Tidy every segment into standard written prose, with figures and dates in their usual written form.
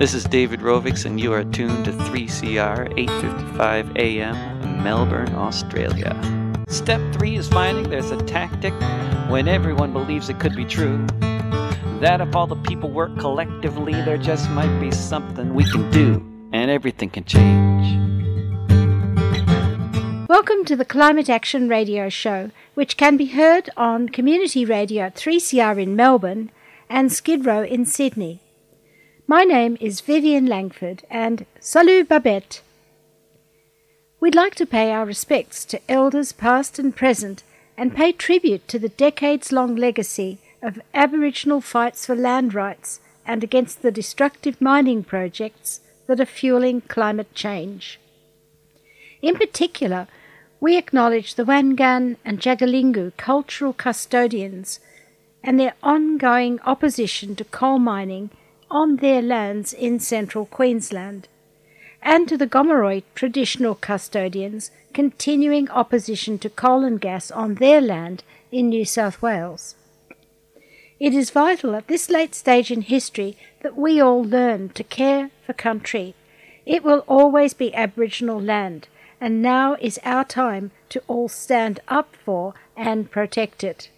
This is David Rovics, and you are tuned to 3CR, 8:55 a.m. in Melbourne, Australia. Step 3 is finding there's a tactic when everyone believes it could be true. That if all the people work collectively, there just might be something we can do, and everything can change. Welcome to the Climate Action Radio Show, which can be heard on Community Radio 3CR in Melbourne and Skid Row in Sydney. My name is Vivian Langford, and salut Babette! We'd like to pay our respects to elders past and present and pay tribute to the decades-long legacy of Aboriginal fights for land rights and against the destructive mining projects that are fueling climate change. In particular, we acknowledge the Wangan and Jagalingu cultural custodians and their ongoing opposition to coal mining on their lands in central Queensland, and to the Gomeroi traditional custodians' continuing opposition to coal and gas on their land in New South Wales. It is vital at this late stage in history that we all learn to care for country. It will always be Aboriginal land, and now is our time to all stand up for and protect it.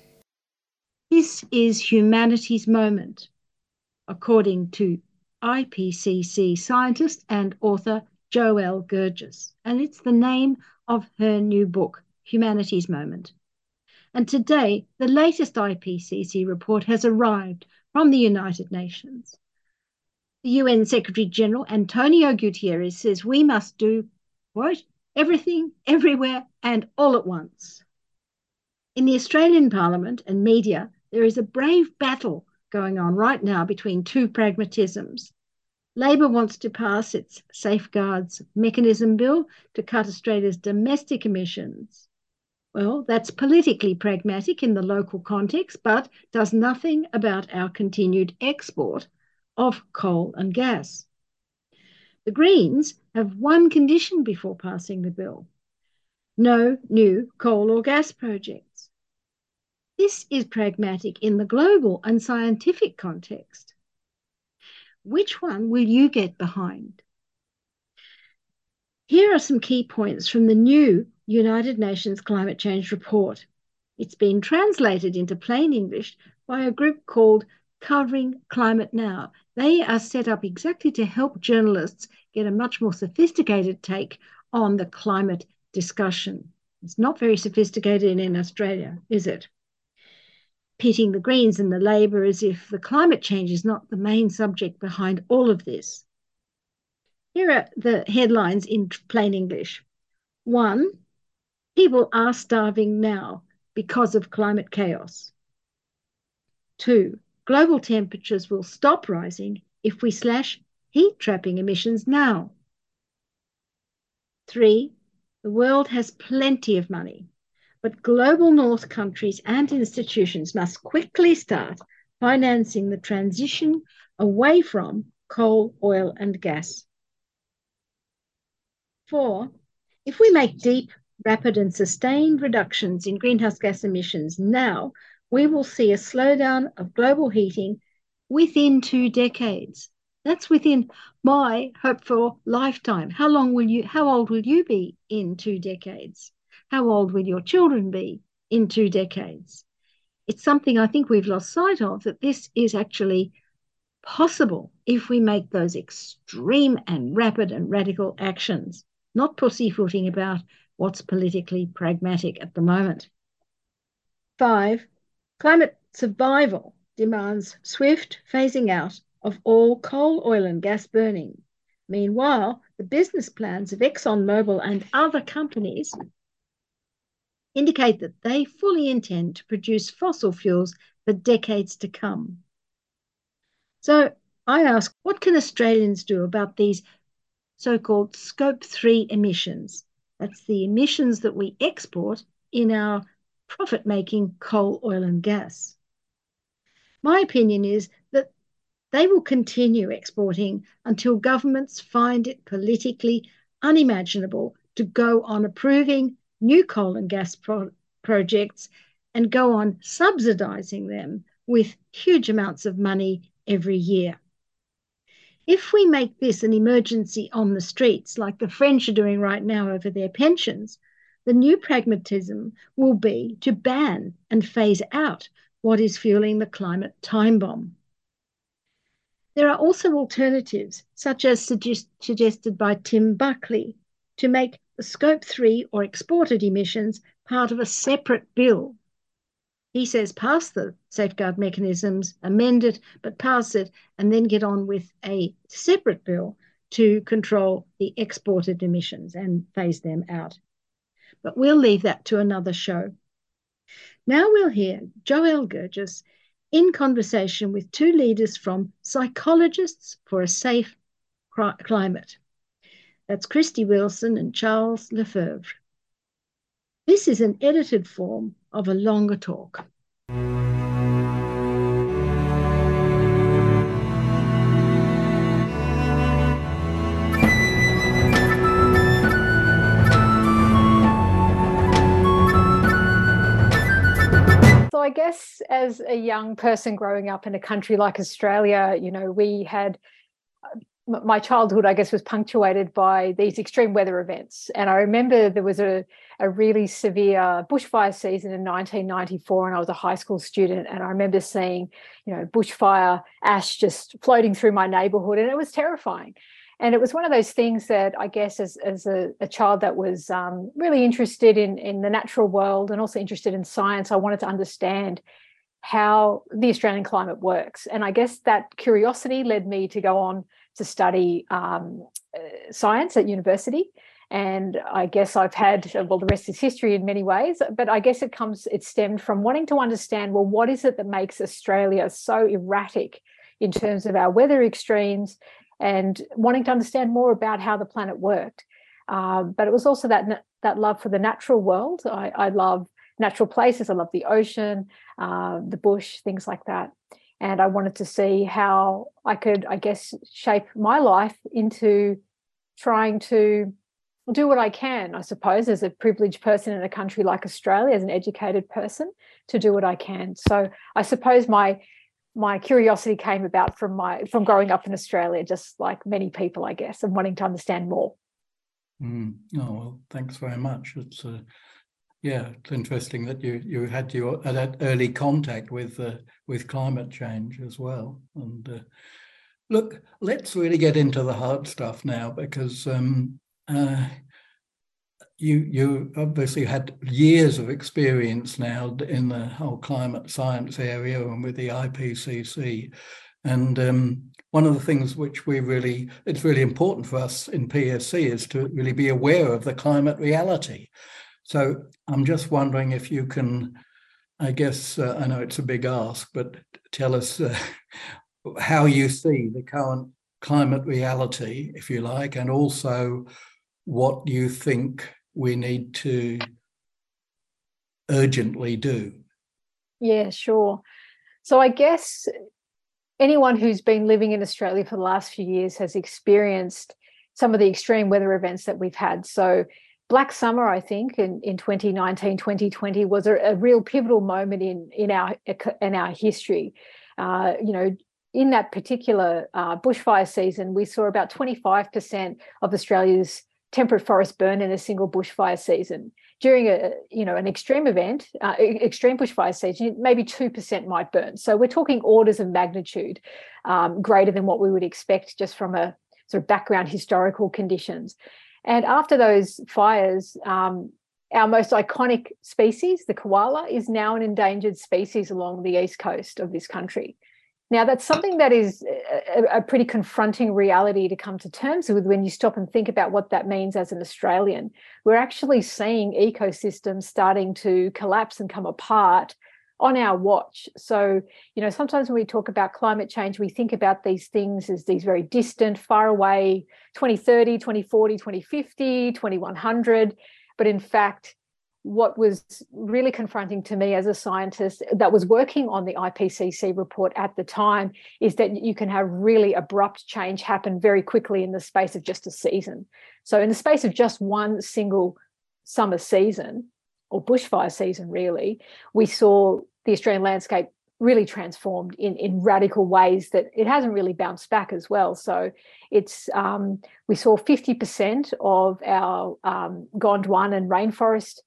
This is humanity's moment, according to IPCC scientist and author Joëlle Gergis, and it's the name of her new book, Humanity's Moment. And today, the latest IPCC report has arrived from the United Nations. The UN Secretary-General Antonio Guterres says we must do, quote, everything, everywhere, and all at once. In the Australian Parliament and media, there is a brave battle going on right now between two pragmatisms. Labor wants to pass its Safeguards Mechanism Bill to cut Australia's domestic emissions. Well, that's politically pragmatic in the local context, but does nothing about our continued export of coal and gas. The Greens have one condition before passing the bill: no new coal or gas projects. This is pragmatic in the global and scientific context. Which one will you get behind? Here are some key points from the new United Nations Climate Change Report. It's been translated into plain English by a group called Covering Climate Now. They are set up exactly to help journalists get a much more sophisticated take on the climate discussion. It's not very sophisticated in Australia, is it? Pitting the Greens and the Labor as if the climate change is not the main subject behind all of this. Here are the headlines in plain English. 1, people are starving now because of climate chaos. 2, global temperatures will stop rising if we slash heat-trapping emissions now. 3, the world has plenty of money, but global north countries and institutions must quickly start financing the transition away from coal, oil and gas. 4, if we make deep, rapid and sustained reductions in greenhouse gas emissions now, we will see a slowdown of global heating within 2 decades. That's within my hopeful lifetime. How old will you be in 2 decades? How old will your children be in 2 decades? It's something I think we've lost sight of, that this is actually possible if we make those extreme and rapid and radical actions, not pussyfooting about what's politically pragmatic at the moment. 5, climate survival demands swift phasing out of all coal, oil and gas burning. Meanwhile, the business plans of ExxonMobil and other companies indicate that they fully intend to produce fossil fuels for decades to come. So I ask, what can Australians do about these so-called Scope 3 emissions? That's the emissions that we export in our profit-making coal, oil and gas. My opinion is that they will continue exporting until governments find it politically unimaginable to go on approving new coal and gas projects and go on subsidising them with huge amounts of money every year. If we make this an emergency on the streets, like the French are doing right now over their pensions, the new pragmatism will be to ban and phase out what is fueling the climate time bomb. There are also alternatives, such as suggested by Tim Buckley, to make the Scope 3 or exported emissions part of a separate bill. He says pass the safeguard mechanisms, amend it, but pass it, and then get on with a separate bill to control the exported emissions and phase them out. But we'll leave that to another show. Now we'll hear Joëlle Gergis in conversation with two leaders from Psychologists for a Safe Climate. That's Christie Wilson and Charles Le Feuvre. This is an edited form of a longer talk. So I guess as a young person growing up in a country like Australia, you know, we had... my childhood, I guess, was punctuated by these extreme weather events. And I remember there was a really severe bushfire season in 1994, and I was a high school student. And I remember seeing, you know, bushfire ash just floating through my neighbourhood, and it was terrifying. And it was one of those things that I guess as a child that was really interested in the natural world and also interested in science, I wanted to understand how the Australian climate works. And I guess that curiosity led me to go on to study science at university. And I guess I've had, well, the rest is history in many ways, but I guess it stemmed from wanting to understand, well, what is it that makes Australia so erratic in terms of our weather extremes, and wanting to understand more about how the planet worked. But it was also that love for the natural world. I love natural places. I love the ocean, the bush, things like that. And I wanted to see how I could, I guess, shape my life into trying to do what I can, I suppose, as a privileged person in a country like Australia, as an educated person, to do what I can. So I suppose my curiosity came about from growing up in Australia, just like many people, I guess, and wanting to understand more. Oh, well, thanks very much. It's yeah, it's interesting that you had that early contact with climate change as well. And look, let's really get into the hard stuff now, because you obviously had years of experience now in the whole climate science area and with the IPCC. And one of the things which it's really important for us in PSC is to really be aware of the climate reality. So I'm just wondering if you can, I guess, I know it's a big ask, but tell us how you see the current climate reality, if you like, and also what you think we need to urgently do. Yeah, sure. So I guess anyone who's been living in Australia for the last few years has experienced some of the extreme weather events that we've had. So Black Summer, I think, in 2019, 2020 was a real pivotal moment in our history. You know, in that particular bushfire season, we saw about 25% of Australia's temperate forest burn in a single bushfire season. During an extreme event, extreme bushfire season, maybe 2% might burn. So we're talking orders of magnitude greater than what we would expect just from a sort of background historical conditions. And after those fires, our most iconic species, the koala, is now an endangered species along the east coast of this country. Now, that's something that is a pretty confronting reality to come to terms with when you stop and think about what that means as an Australian. We're actually seeing ecosystems starting to collapse and come apart on our watch. So, you know, sometimes when we talk about climate change, we think about these things as these very distant, far away, 2030, 2040, 2050, 2100. But in fact, what was really confronting to me as a scientist that was working on the IPCC report at the time is that you can have really abrupt change happen very quickly in the space of just a season. So in the space of just one single summer season, or bushfire season, really, we saw the Australian landscape really transformed in radical ways that it hasn't really bounced back as well. So it's we saw 50% of our Gondwanan rainforest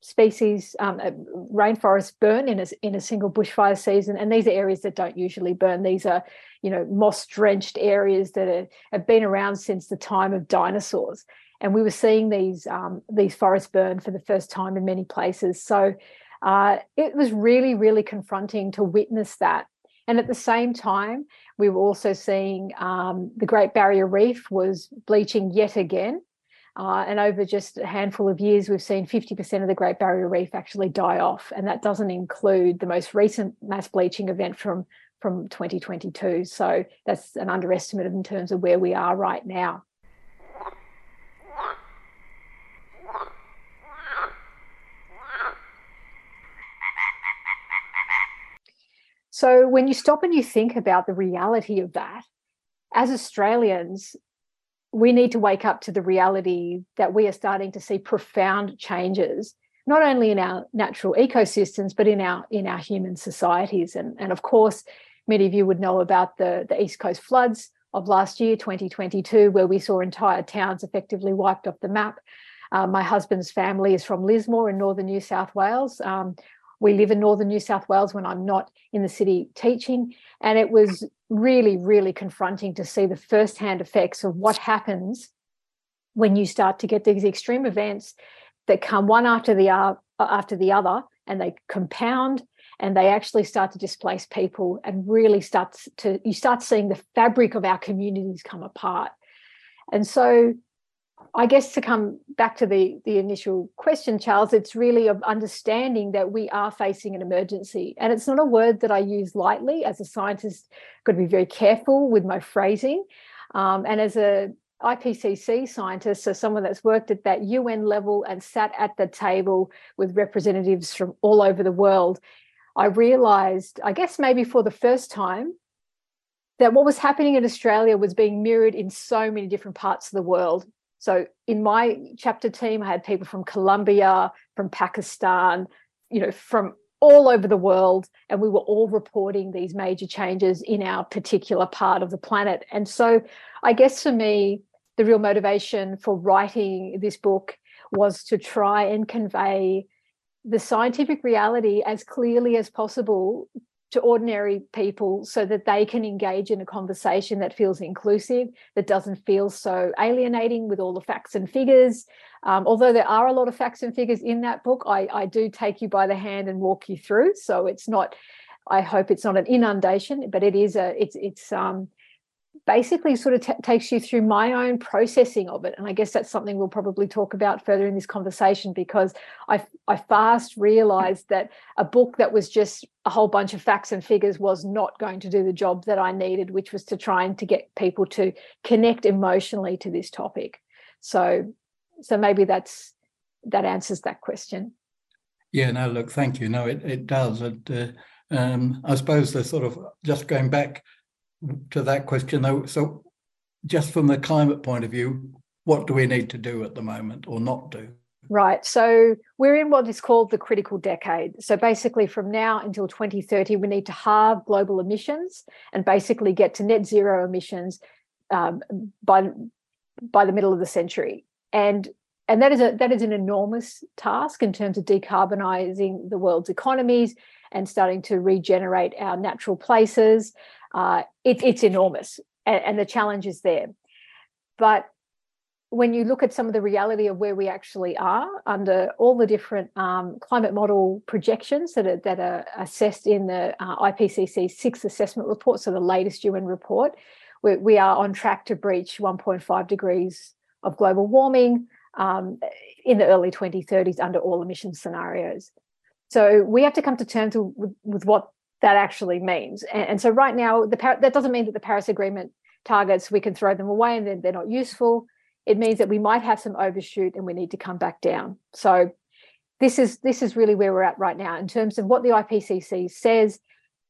species, rainforest burn in a single bushfire season. And these are areas that don't usually burn. These are, you know, moss-drenched areas that are, have been around since the time of dinosaurs. And we were seeing these forests burn for the first time in many places. So it was really, really confronting to witness that. And at the same time, we were also seeing the Great Barrier Reef was bleaching yet again. And over just a handful of years, we've seen 50% of the Great Barrier Reef actually die off. And that doesn't include the most recent mass bleaching event from 2022. So that's an underestimate in terms of where we are right now. So when you stop and you think about the reality of that, as Australians, we need to wake up to the reality that we are starting to see profound changes, not only in our natural ecosystems, but in our human societies. And of course, many of you would know about the East Coast floods of last year, 2022, where we saw entire towns effectively wiped off the map. My husband's family is from Lismore in northern New South Wales. We live in northern New South Wales when I'm not in the city teaching. And it was really, really confronting to see the firsthand effects of what happens when you start to get these extreme events that come one after the other, and they compound and they actually start to displace people and really you start seeing the fabric of our communities come apart. And so I guess to come back to the initial question, Charles, it's really of understanding that we are facing an emergency. And it's not a word that I use lightly. As a scientist, I've got to be very careful with my phrasing. And as an IPCC scientist, so someone that's worked at that UN level and sat at the table with representatives from all over the world, I realised, I guess maybe for the first time, that what was happening in Australia was being mirrored in so many different parts of the world. So in my chapter team, I had people from Colombia, from Pakistan, you know, from all over the world, and we were all reporting these major changes in our particular part of the planet. And so I guess for me, the real motivation for writing this book was to try and convey the scientific reality as clearly as possible to ordinary people so that they can engage in a conversation that feels inclusive, that doesn't feel so alienating with all the facts and figures. Although there are a lot of facts and figures in that book, I do take you by the hand and walk you through. So it's not, I hope it's not an inundation, but it is basically sort of takes you through my own processing of it. And I guess that's something we'll probably talk about further in this conversation, because I fast realised that a book that was just a whole bunch of facts and figures was not going to do the job that I needed, which was to trying to get people to connect emotionally to this topic. So maybe that answers that question. Yeah, no, look, thank you. No, it does. I suppose the sort of just going back to that question though, so just from the climate point of view, what do we need to do at the moment or not do? Right, so we're in what is called the critical decade. So basically from now until 2030, we need to halve global emissions and basically get to net zero emissions by the middle of the century. And that is an enormous task in terms of decarbonising the world's economies and starting to regenerate our natural places. It's enormous, and the challenge is there. But when you look at some of the reality of where we actually are under all the different climate model projections that are assessed in the IPCC 6th assessment report, so the latest UN report, we are on track to breach 1.5 degrees of global warming in the early 2030s under all emission scenarios. So we have to come to terms with what that actually means. And so right now, that doesn't mean that the Paris Agreement targets, we can throw them away and then they're not useful. It means that we might have some overshoot and we need to come back down. So this is really where we're at right now in terms of what the IPCC says.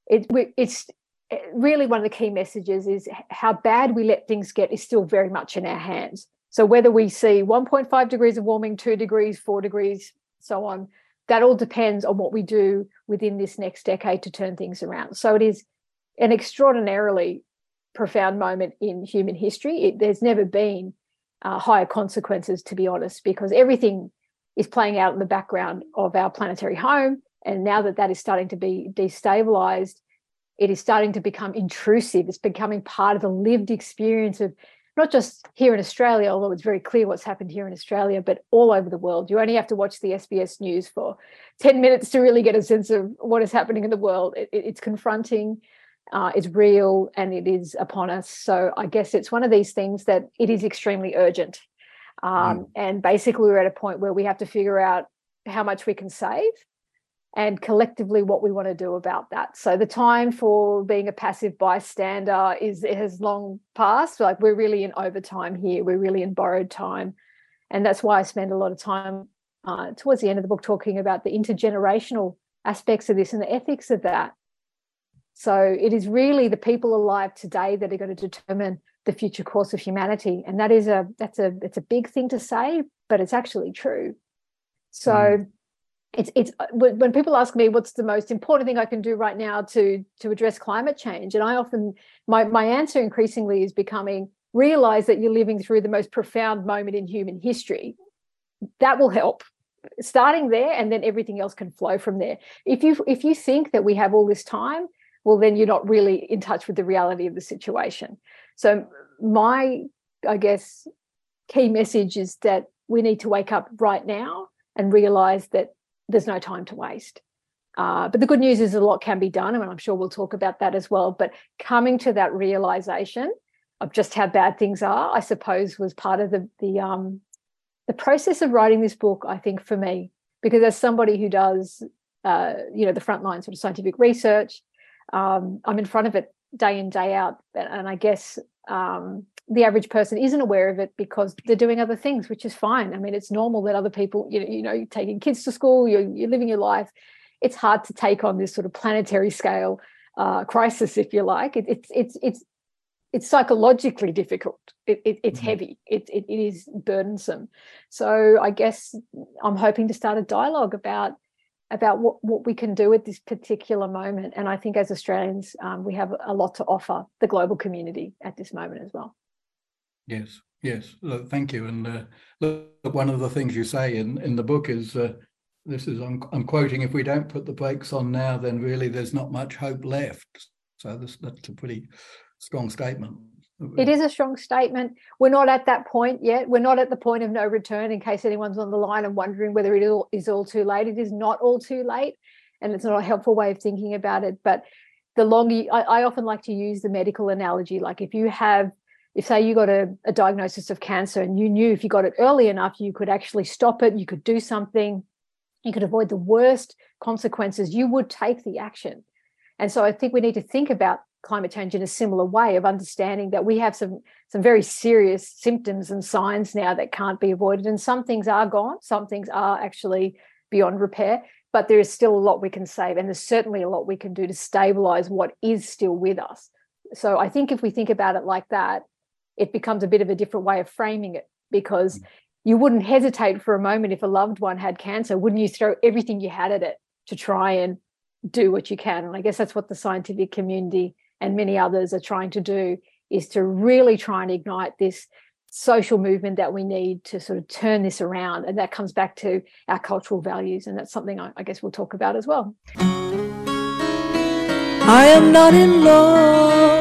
It's really one of the key messages is how bad we let things get is still very much in our hands. So whether we see 1.5 degrees of warming, 2 degrees, 4 degrees, so on, that all depends on what we do within this next decade to turn things around. So it is an extraordinarily profound moment in human history. There's never been higher consequences, to be honest, because everything is playing out in the background of our planetary home. And now that that is starting to be destabilized, it is starting to become intrusive. It's becoming part of the lived experience of not just here in Australia, although it's very clear what's happened here in Australia, but all over the world. You only have to watch the SBS news for 10 minutes to really get a sense of what is happening in the world. It's confronting, it's real, and it is upon us. So I guess it's one of these things that it is extremely urgent. And basically we're at a point where we have to figure out how much we can save and collectively what we want to do about that. So the time for being a passive bystander has long passed. Like, we're really in overtime here. We're really in borrowed time. And that's why I spend a lot of time towards the end of the book talking about the intergenerational aspects of this and the ethics of that. So it is really the people alive today that are going to determine the future course of humanity. And that is it's a big thing to say, but it's actually true. So it's when people ask me what's the most important thing I can do right now to address climate change, and I often my answer increasingly is becoming, realize that you're living through the most profound moment in human history. That will help. Starting there, and then everything else can flow from there. If you think that we have all this time, well, then you're not really in touch with the reality of the situation. So my, I guess, key message is that we need to wake up right now and realise that there's no time to waste. But the good news is a lot can be done, and I'm sure we'll talk about that as well. But coming to that realisation of just how bad things are, I suppose, was part of the process of writing this book, I think, for me, because as somebody who does, the frontline sort of scientific research, I'm in front of it day in, day out, and I guess the average person isn't aware of it because they're doing other things, which is fine. I mean, it's normal that other people, you're taking kids to school, you're living your life. It's hard to take on this sort of planetary scale crisis, if you like. It's psychologically difficult. It's heavy. It is burdensome. So I guess I'm hoping to start a dialogue about what we can do at this particular moment. And I think as Australians, we have a lot to offer the global community at this moment as well. Yes. Look, thank you. And one of the things you say in the book is, I'm quoting, if we don't put the brakes on now, then really there's not much hope left. So that's a pretty strong statement. It is a strong statement. We're not at that point yet. We're not at the point of no return, in case anyone's on the line and wondering whether it is all too late. It is not all too late, and it's not a helpful way of thinking about it. But the longer, I often like to use the medical analogy. Like if say you got a diagnosis of cancer and you knew if you got it early enough, you could actually stop it, you could do something, you could avoid the worst consequences, you would take the action. And so I think we need to think about climate change in a similar way of understanding that we have some very serious symptoms and signs now that can't be avoided, and some things are gone, some things are actually beyond repair, but there is still a lot we can save, and there's certainly a lot we can do to stabilize what is still with us. So I think if we think about it like that, it becomes a bit of a different way of framing it, because you wouldn't hesitate for a moment if a loved one had cancer. Wouldn't you throw everything you had at it to try and do what you can? And I guess that's what the scientific community and many others are trying to do, is to really try and ignite this social movement that we need to sort of turn this around. And that comes back to our cultural values. And that's something I guess we'll talk about as well. I am not in love,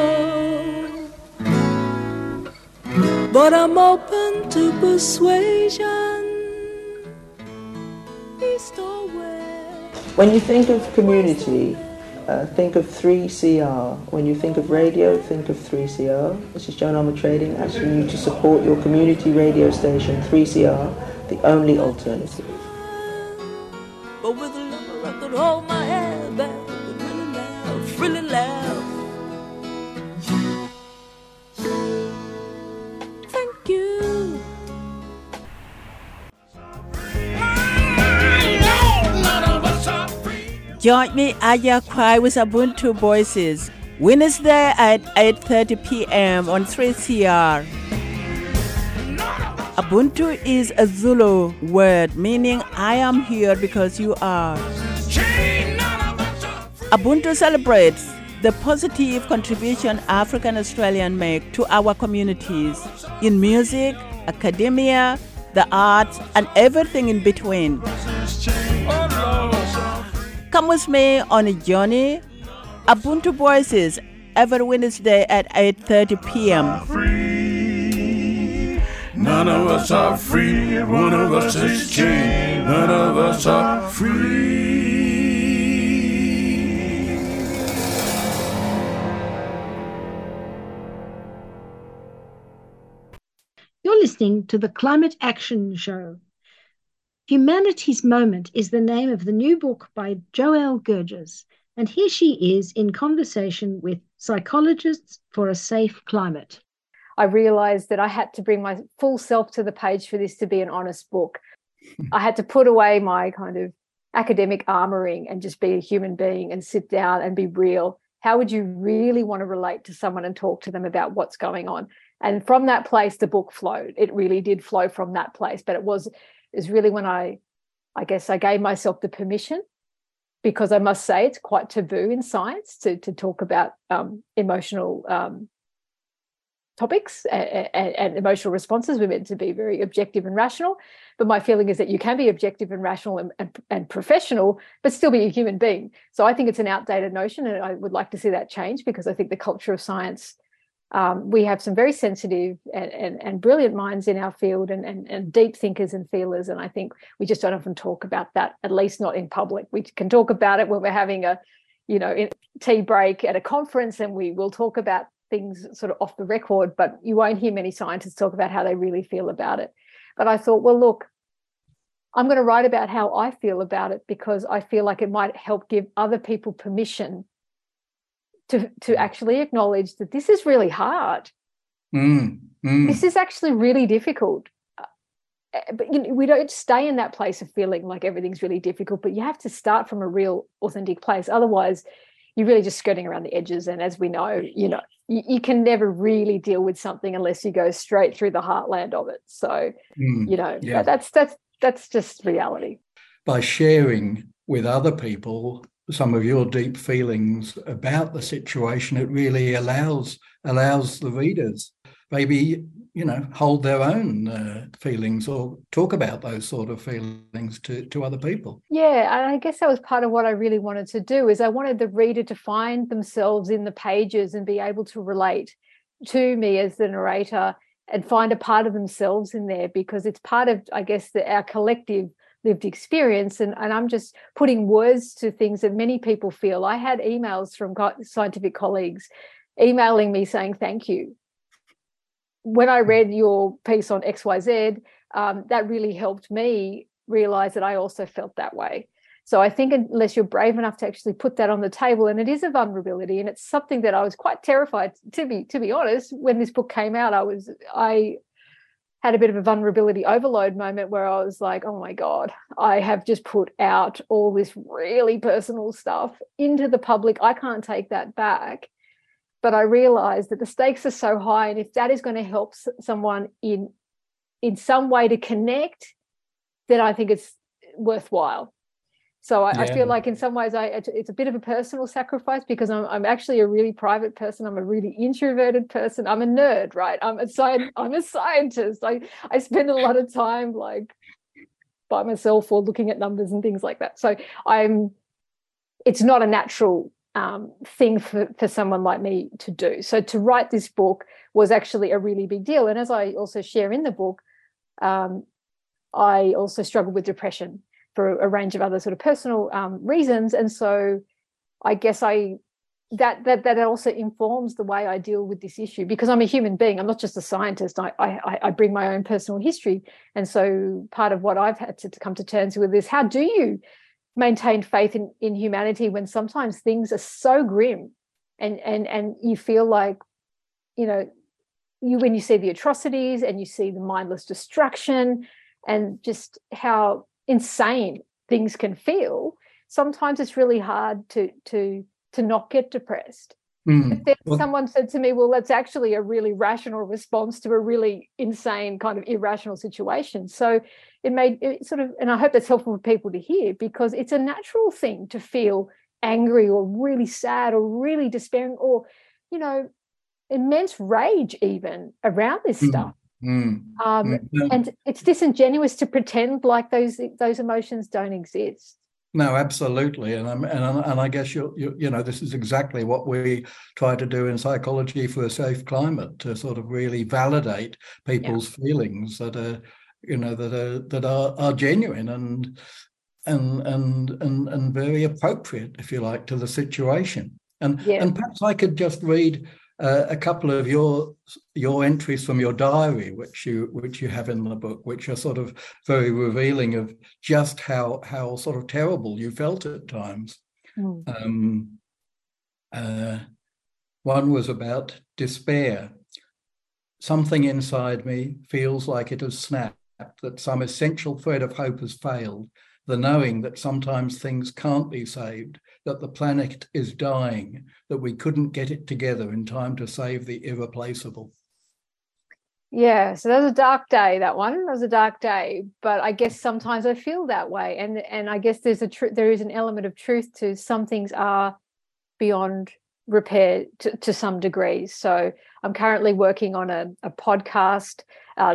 but I'm open to persuasion, east or west. When you think of community, think of 3CR. When you think of radio, think of 3CR. This is Joan Armour Trading asking you to support your community radio station, 3CR, the only alternative. But with love, I could hold my head back and really laugh. Thank you. Join me, Aya Kwai, with Ubuntu Voices, Wednesday at 8:30 p.m. on 3CR. Ubuntu is a Zulu word meaning I am here because you are. Ubuntu celebrates the positive contribution African Australians make to our communities in music, academia, the arts, and everything in between. Come with me on a journey. Ubuntu Voices every Wednesday at 8:30 p.m. None of us are free. One of us is chained. None of us are free. You're listening to the Climate Action Show. Humanity's Moment is the name of the new book by Joëlle Gergis, and here she is in conversation with Psychologists for a Safe Climate. I realised that I had to bring my full self to the page for this to be an honest book. I had to put away my kind of academic armouring and just be a human being and sit down and be real. How would you really want to relate to someone and talk to them about what's going on? And from that place, the book flowed. It really did flow from that place. But it was really when I guess I gave myself the permission, because I must say it's quite taboo in science to talk about emotional topics and emotional responses. We're meant to be very objective and rational. But my feeling is that you can be objective and rational and professional, but still be a human being. So I think it's an outdated notion, and I would like to see that change, because I think the culture of science, we have some very sensitive and brilliant minds in our field and deep thinkers and feelers. And I think we just don't often talk about that, at least not in public. We can talk about it when we're having a tea break at a conference, and we will talk about things sort of off the record, but you won't hear many scientists talk about how they really feel about it. But I thought, well, look, I'm going to write about how I feel about it, because I feel like it might help give other people permission to actually acknowledge that this is really hard. This is actually really difficult. But we don't stay in that place of feeling like everything's really difficult, but you have to start from a real authentic place. Otherwise, you're really just skirting around the edges. And as we know, you can never really deal with something unless you go straight through the heartland of it. So, that's just reality. By sharing with other people some of your deep feelings about the situation, it really allows the readers maybe, hold their own feelings or talk about those sort of feelings to other people. Yeah, and I guess that was part of what I really wanted to do, is I wanted the reader to find themselves in the pages and be able to relate to me as the narrator and find a part of themselves in there, because it's part of, I guess, our collective lived experience, and I'm just putting words to things that many people feel. I had emails from scientific colleagues emailing me saying, thank you. When I read your piece on XYZ, that really helped me realise that I also felt that way. So I think unless you're brave enough to actually put that on the table, and it is a vulnerability, and it's something that I was quite terrified, to be honest, when this book came out. I had a bit of a vulnerability overload moment where I was like, oh my God, I have just put out all this really personal stuff into the public. I can't take that back. But I realized that the stakes are so high, and if that is going to help someone in some way to connect, then I think it's worthwhile. So I feel like in some ways it's a bit of a personal sacrifice, because I'm actually a really private person. I'm a really introverted person. I'm a nerd, right? I'm a scientist. I spend a lot of time like by myself or looking at numbers and things like that. So it's not a natural thing for someone like me to do. So to write this book was actually a really big deal. And as I also share in the book, I also struggled with depression for a range of other sort of personal reasons. And so I guess that also informs the way I deal with this issue, because I'm a human being. I'm not just a scientist. I bring my own personal history. And so part of what I've had to come to terms with is, how do you maintain faith in humanity when sometimes things are so grim and you feel like, when you see the atrocities and you see the mindless destruction and just how insane things can feel, sometimes it's really hard to not get depressed. But then someone said to me, well, that's actually a really rational response to a really insane kind of irrational situation. So it made it sort of, and I hope that's helpful for people to hear, because it's a natural thing to feel angry or really sad or really despairing or, you know, immense rage even around this stuff. And it's disingenuous to pretend like those emotions don't exist. No, absolutely, and I guess you know this is exactly what we try to do in Psychology for a Safe Climate, to sort of really validate people's feelings that are genuine and very appropriate, if you like, to the situation. And perhaps I could just read a couple of your entries from your diary, which you have in the book, which are sort of very revealing of just how sort of terrible you felt at times. One was about despair. Something inside me feels like it has snapped, that some essential thread of hope has failed, the knowing that sometimes things can't be saved, that the planet is dying, that we couldn't get it together in time to save the irreplaceable. Yeah, so that was a dark day, that one. That was a dark day, but I guess sometimes I feel that way. And I guess there is an element of truth to some things are beyond repair to some degree. So I'm currently working on a podcast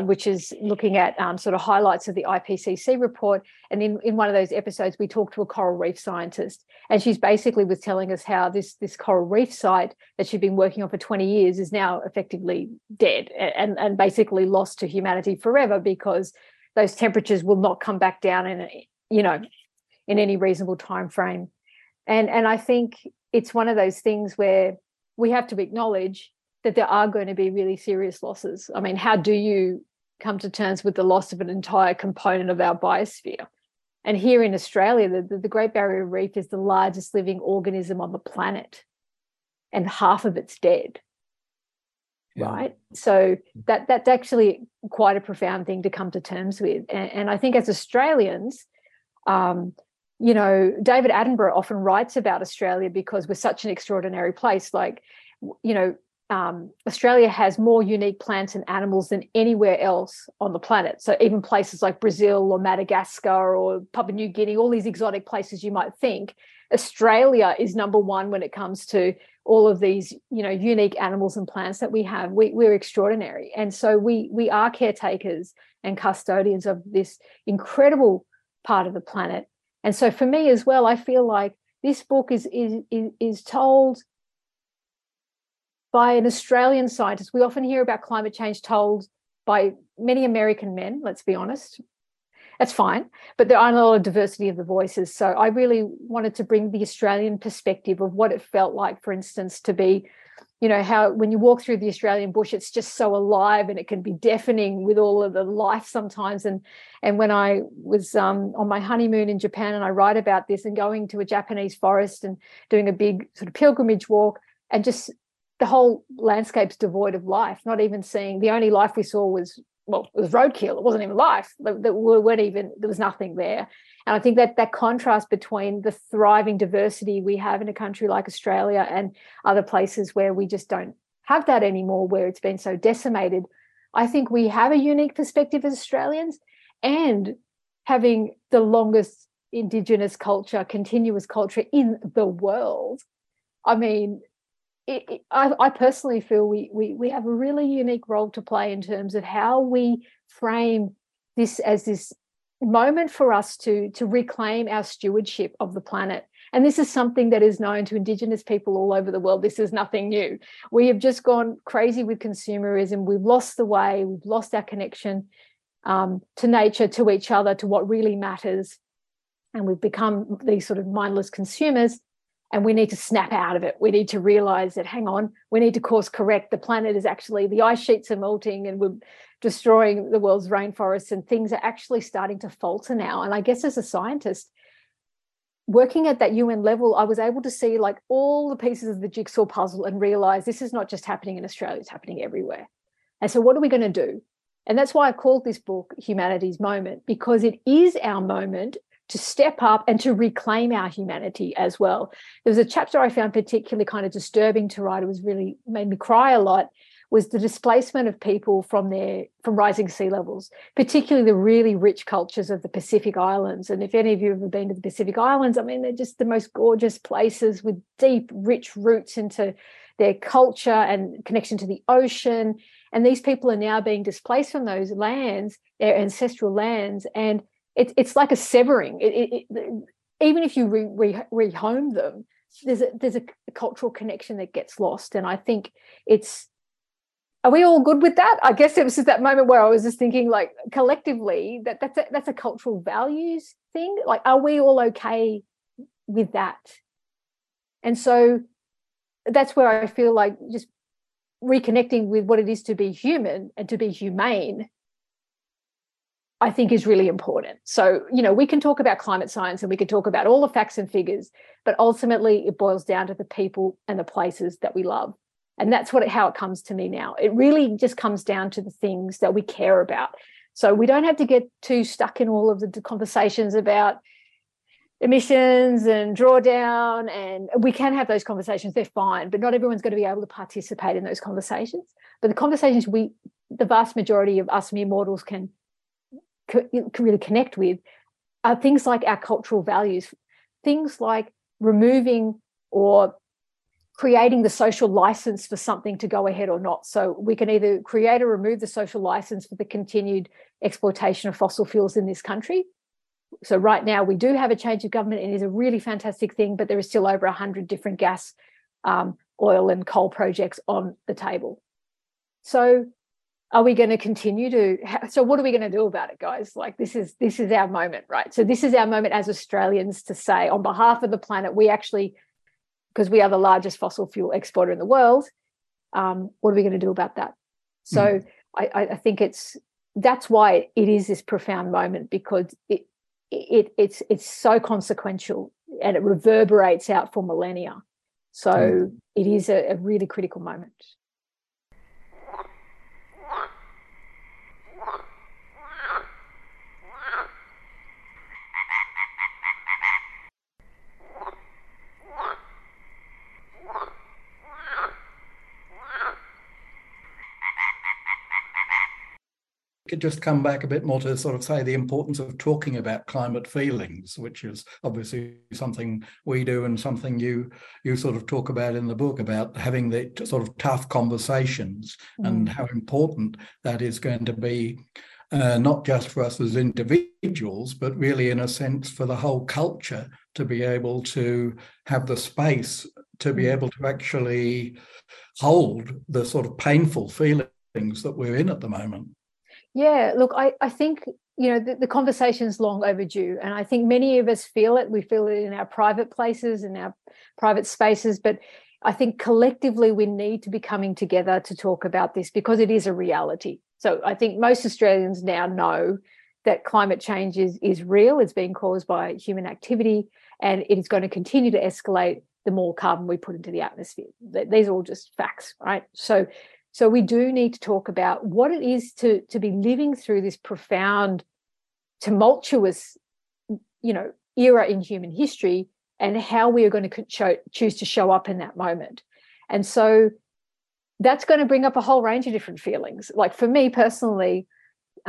which is looking at sort of highlights of the IPCC report. And in one of those episodes, we talked to a coral reef scientist, and she's basically was telling us how this coral reef site that she'd been working on for 20 years is now effectively dead and basically lost to humanity forever, because those temperatures will not come back down in any reasonable time frame. And I think it's one of those things where we have to acknowledge that there are going to be really serious losses. I mean, how do you come to terms with the loss of an entire component of our biosphere? And here in Australia, the Great Barrier Reef is the largest living organism on the planet, and half of it's dead, right? So that's actually quite a profound thing to come to terms with. And I think as Australians, you know, David Attenborough often writes about Australia because we're such an extraordinary place. Like, you know, Australia has more unique plants and animals than anywhere else on the planet. So even places like Brazil or Madagascar or Papua New Guinea, all these exotic places you might think, Australia is number one when it comes to all of these, you know, unique animals and plants that we have. We're extraordinary. And so we are caretakers and custodians of this incredible part of the planet. And so for me as well, I feel like this book is told by an Australian scientist. We often hear about climate change told by many American men, let's be honest. That's fine, but there aren't a lot of diversity of the voices. So I really wanted to bring the Australian perspective of what it felt like, for instance, to be, you know, how when you walk through the Australian bush, it's just so alive and it can be deafening with all of the life sometimes. And when I was on my honeymoon in Japan, and I write about this, and going to a Japanese forest and doing a big sort of pilgrimage walk, and just the whole landscape's devoid of life, not even seeing, the only life we saw was, well, it was roadkill. It wasn't even life. There was nothing there. And I think that contrast between the thriving diversity we have in a country like Australia and other places where we just don't have that anymore, where it's been so decimated, I think we have a unique perspective as Australians, and having the longest Indigenous culture, continuous culture in the world. I mean, I personally feel we have a really unique role to play in terms of how we frame this as this moment for us to reclaim our stewardship of the planet. And this is something that is known to Indigenous people all over the world. This is nothing new. We have just gone crazy with consumerism. We've lost the way. We've lost our connection to nature, to each other, to what really matters. And we've become these sort of mindless consumers. And we need to snap out of it. We need to realise that, hang on, we need to course correct. The planet is actually, the ice sheets are melting and we're destroying the world's rainforests, and things are actually starting to falter now. And I guess as a scientist, working at that UN level, I was able to see like all the pieces of the jigsaw puzzle and realise this is not just happening in Australia, it's happening everywhere. And so what are we going to do? And that's why I called this book Humanity's Moment, because it is our moment to step up and to reclaim our humanity as well. There was a chapter I found particularly kind of disturbing to write. It was really made me cry a lot, was the displacement of people from rising sea levels, particularly the really rich cultures of the Pacific Islands. And if any of you have ever been to the Pacific Islands, I mean, they're just the most gorgeous places with deep, rich roots into their culture and connection to the ocean. And these people are now being displaced from those lands, their ancestral lands. And it's like a severing. Even if you rehome them, there's a cultural connection that gets lost. And I think it's, are we all good with that? I guess it was just that moment where I was just thinking, like, collectively, that's a cultural values thing. Like, are we all okay with that? And so that's where I feel like just reconnecting with what it is to be human and to be humane, I think, is really important. So, you know, we can talk about climate science and we can talk about all the facts and figures, but ultimately it boils down to the people and the places that we love. And that's how it comes to me now. It really just comes down to the things that we care about. So we don't have to get too stuck in all of the conversations about emissions and drawdown, and we can have those conversations, they're fine, but not everyone's going to be able to participate in those conversations. But the conversations the vast majority of us mere mortals can really connect with are things like our cultural values, things like removing or creating the social license for something to go ahead or not. So we can either create or remove the social license for the continued exploitation of fossil fuels in this country. So right now we do have a change of government and it is a really fantastic thing, but there is still over 100 different gas, oil and coal projects on the table. So are we going to continue so what are we going to do about it, guys? Like, this is our moment, right? So this is our moment as Australians to say, on behalf of the planet, we actually, because we are the largest fossil fuel exporter in the world, what are we going to do about that? So I think that's why it is this profound moment, because it's so consequential and it reverberates out for millennia. So it is a really critical moment. Could just come back a bit more to sort of say the importance of talking about climate feelings, which is obviously something we do and something you sort of talk about in the book, about having the sort of tough conversations and how important that is going to be, not just for us as individuals, but really in a sense for the whole culture to be able to have the space to be able to actually hold the sort of painful feelings that we're in at the moment. Yeah, look, I think, you know, the conversation's long overdue, and I think many of us feel it. We feel it in our private places, in our private spaces, but I think collectively we need to be coming together to talk about this because it is a reality. So I think most Australians now know that climate change is real. It's being caused by human activity, and it is going to continue to escalate the more carbon we put into the atmosphere. These are all just facts, right? So we do need to talk about what it is to be living through this profound, tumultuous, you know, era in human history, and how we are going to choose to show up in that moment. And so that's going to bring up a whole range of different feelings. Like, for me personally,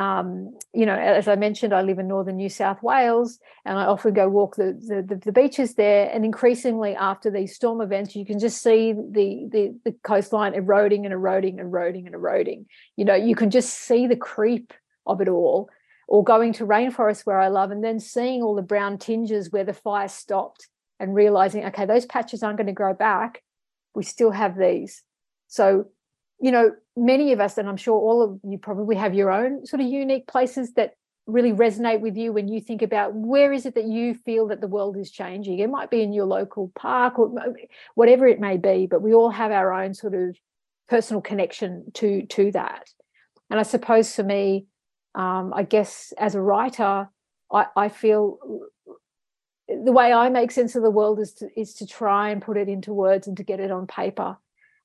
you know, as I mentioned, I live in northern New South Wales, and I often go walk the beaches there. And increasingly, after these storm events, you can just see the coastline eroding and eroding and eroding and eroding. You know, you can just see the creep of it all. Or going to rainforests where I love, and then seeing all the brown tinges where the fire stopped, and realizing, okay, those patches aren't going to grow back. We still have these. So, you know, many of us, and I'm sure all of you probably have your own sort of unique places that really resonate with you when you think about where is it that you feel that the world is changing. It might be in your local park or whatever it may be, but we all have our own sort of personal connection to that. And I suppose for me, I guess as a writer, I feel the way I make sense of the world is to try and put it into words and to get it on paper.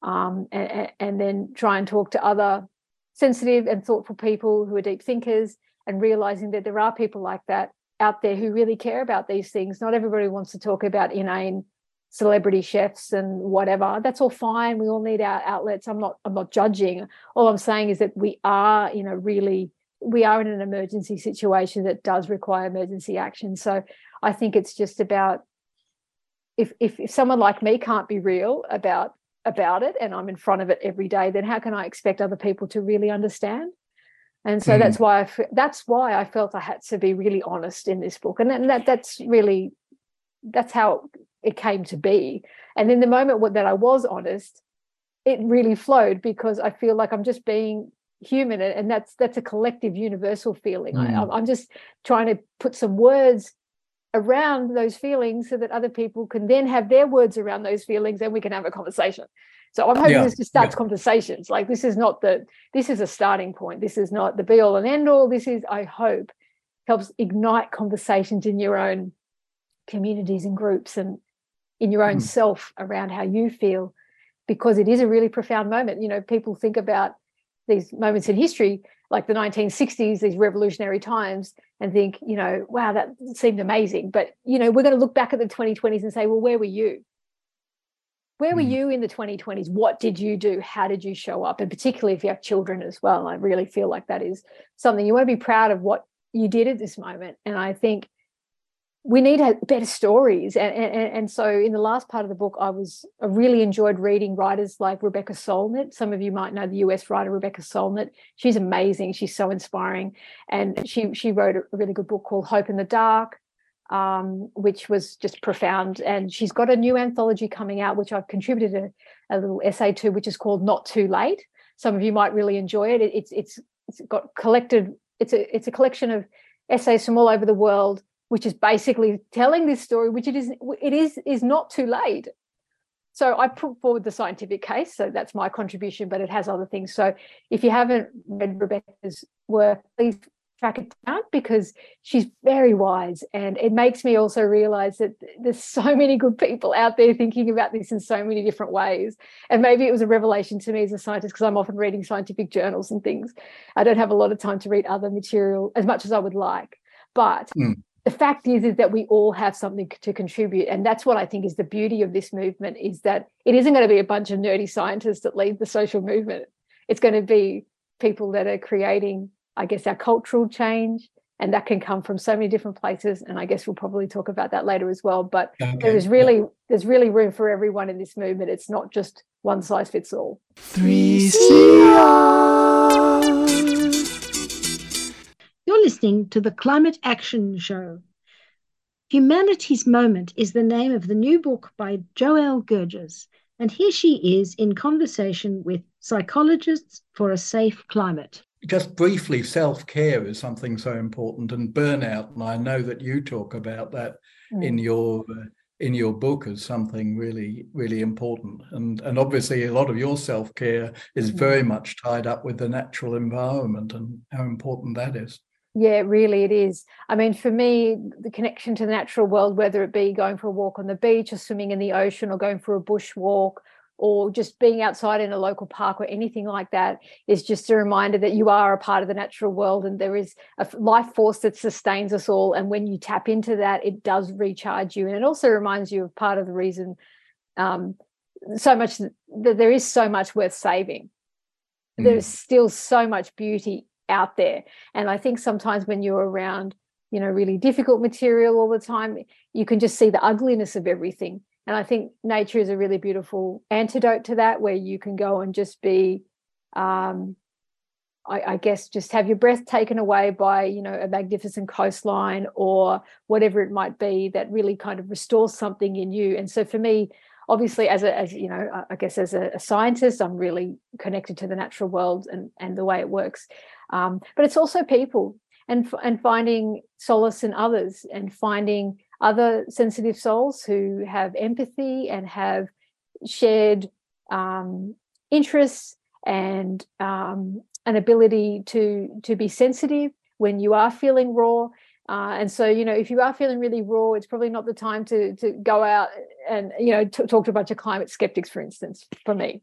And then try and talk to other sensitive and thoughtful people who are deep thinkers, and realizing that there are people like that out there who really care about these things. Not everybody wants to talk about inane celebrity chefs and whatever. That's all fine. We all need our outlets. I'm not judging. All I'm saying is that we are in an emergency situation that does require emergency action. So I think it's just about if someone like me can't be real about it, and I'm in front of it every day, then how can I expect other people to really understand? And so that's why I felt I had to be really honest in this book, and that's how it came to be. And in the moment that I was honest, it really flowed, because I feel like I'm just being human, and that's a collective universal feeling. I'm just trying to put some words around those feelings so that other people can then have their words around those feelings, and we can have a conversation. So I'm hoping this just starts conversations. Like, this is a starting point. This is not the be all and end all. This is, I hope, helps ignite conversations in your own communities and groups and in your own self around how you feel, because it is a really profound moment. You know, people think about these moments in history, like the 1960s, these revolutionary times, and think, you know, wow, that seemed amazing. But, you know, we're going to look back at the 2020s and say, well, where were you? Where were you in the 2020s? What did you do? How did you show up? And particularly if you have children as well, I really feel like that is something you want to be proud of, what you did at this moment. And I think we need better stories. And so in the last part of the book, I really enjoyed reading writers like Rebecca Solnit. Some of you might know the US writer Rebecca Solnit. She's amazing. She's so inspiring. And she wrote a really good book called Hope in the Dark, which was just profound. And she's got a new anthology coming out, which I've contributed a little essay to, which is called Not Too Late. Some of you might really enjoy it. It's a collection of essays from all over the world, which is basically telling this story, which it is not too late. So I put forward the scientific case, so that's my contribution, but it has other things. So if you haven't read Rebecca's work, please track it down, because she's very wise, and it makes me also realize that there's so many good people out there thinking about this in so many different ways. And maybe it was a revelation to me as a scientist, because I'm often reading scientific journals and things. I don't have a lot of time to read other material as much as I would like, but the fact is that we all have something to contribute. And that's what I think is the beauty of this movement, is that it isn't going to be a bunch of nerdy scientists that lead the social movement. It's going to be people that are creating, I guess, our cultural change, and that can come from so many different places. And I guess we'll probably talk about that later as well. But there's really room for everyone in this movement. It's not just one size fits all. 3CR. You're listening to the Climate Action Show. Humanity's Moment is the name of the new book by Joëlle Gergis, and here she is in conversation with Psychologists for a Safe Climate. Just briefly, self-care is something so important, and burnout, and I know that you talk about that in your book as something really, really important. And obviously a lot of your self-care is very much tied up with the natural environment and how important that is. Yeah, really, it is. I mean, for me, the connection to the natural world, whether it be going for a walk on the beach or swimming in the ocean or going for a bush walk or just being outside in a local park or anything like that, is just a reminder that you are a part of the natural world, and there is a life force that sustains us all. And when you tap into that, it does recharge you. And it also reminds you of part of the reason so much that there is so much worth saving. There's still so much beauty out there. And I think sometimes when you're around, you know, really difficult material all the time, you can just see the ugliness of everything. And I think nature is a really beautiful antidote to that, where you can go and just be, I guess, just have your breath taken away by, you know, a magnificent coastline or whatever it might be that really kind of restores something in you. And so for me, obviously, as a scientist, I'm really connected to the natural world and the way it works. But it's also people and finding solace in others, and finding other sensitive souls who have empathy and have shared interests and an ability to be sensitive when you are feeling raw. And so, you know, if you are feeling really raw, it's probably not the time to go out and, you know, talk to a bunch of climate skeptics, for instance, for me.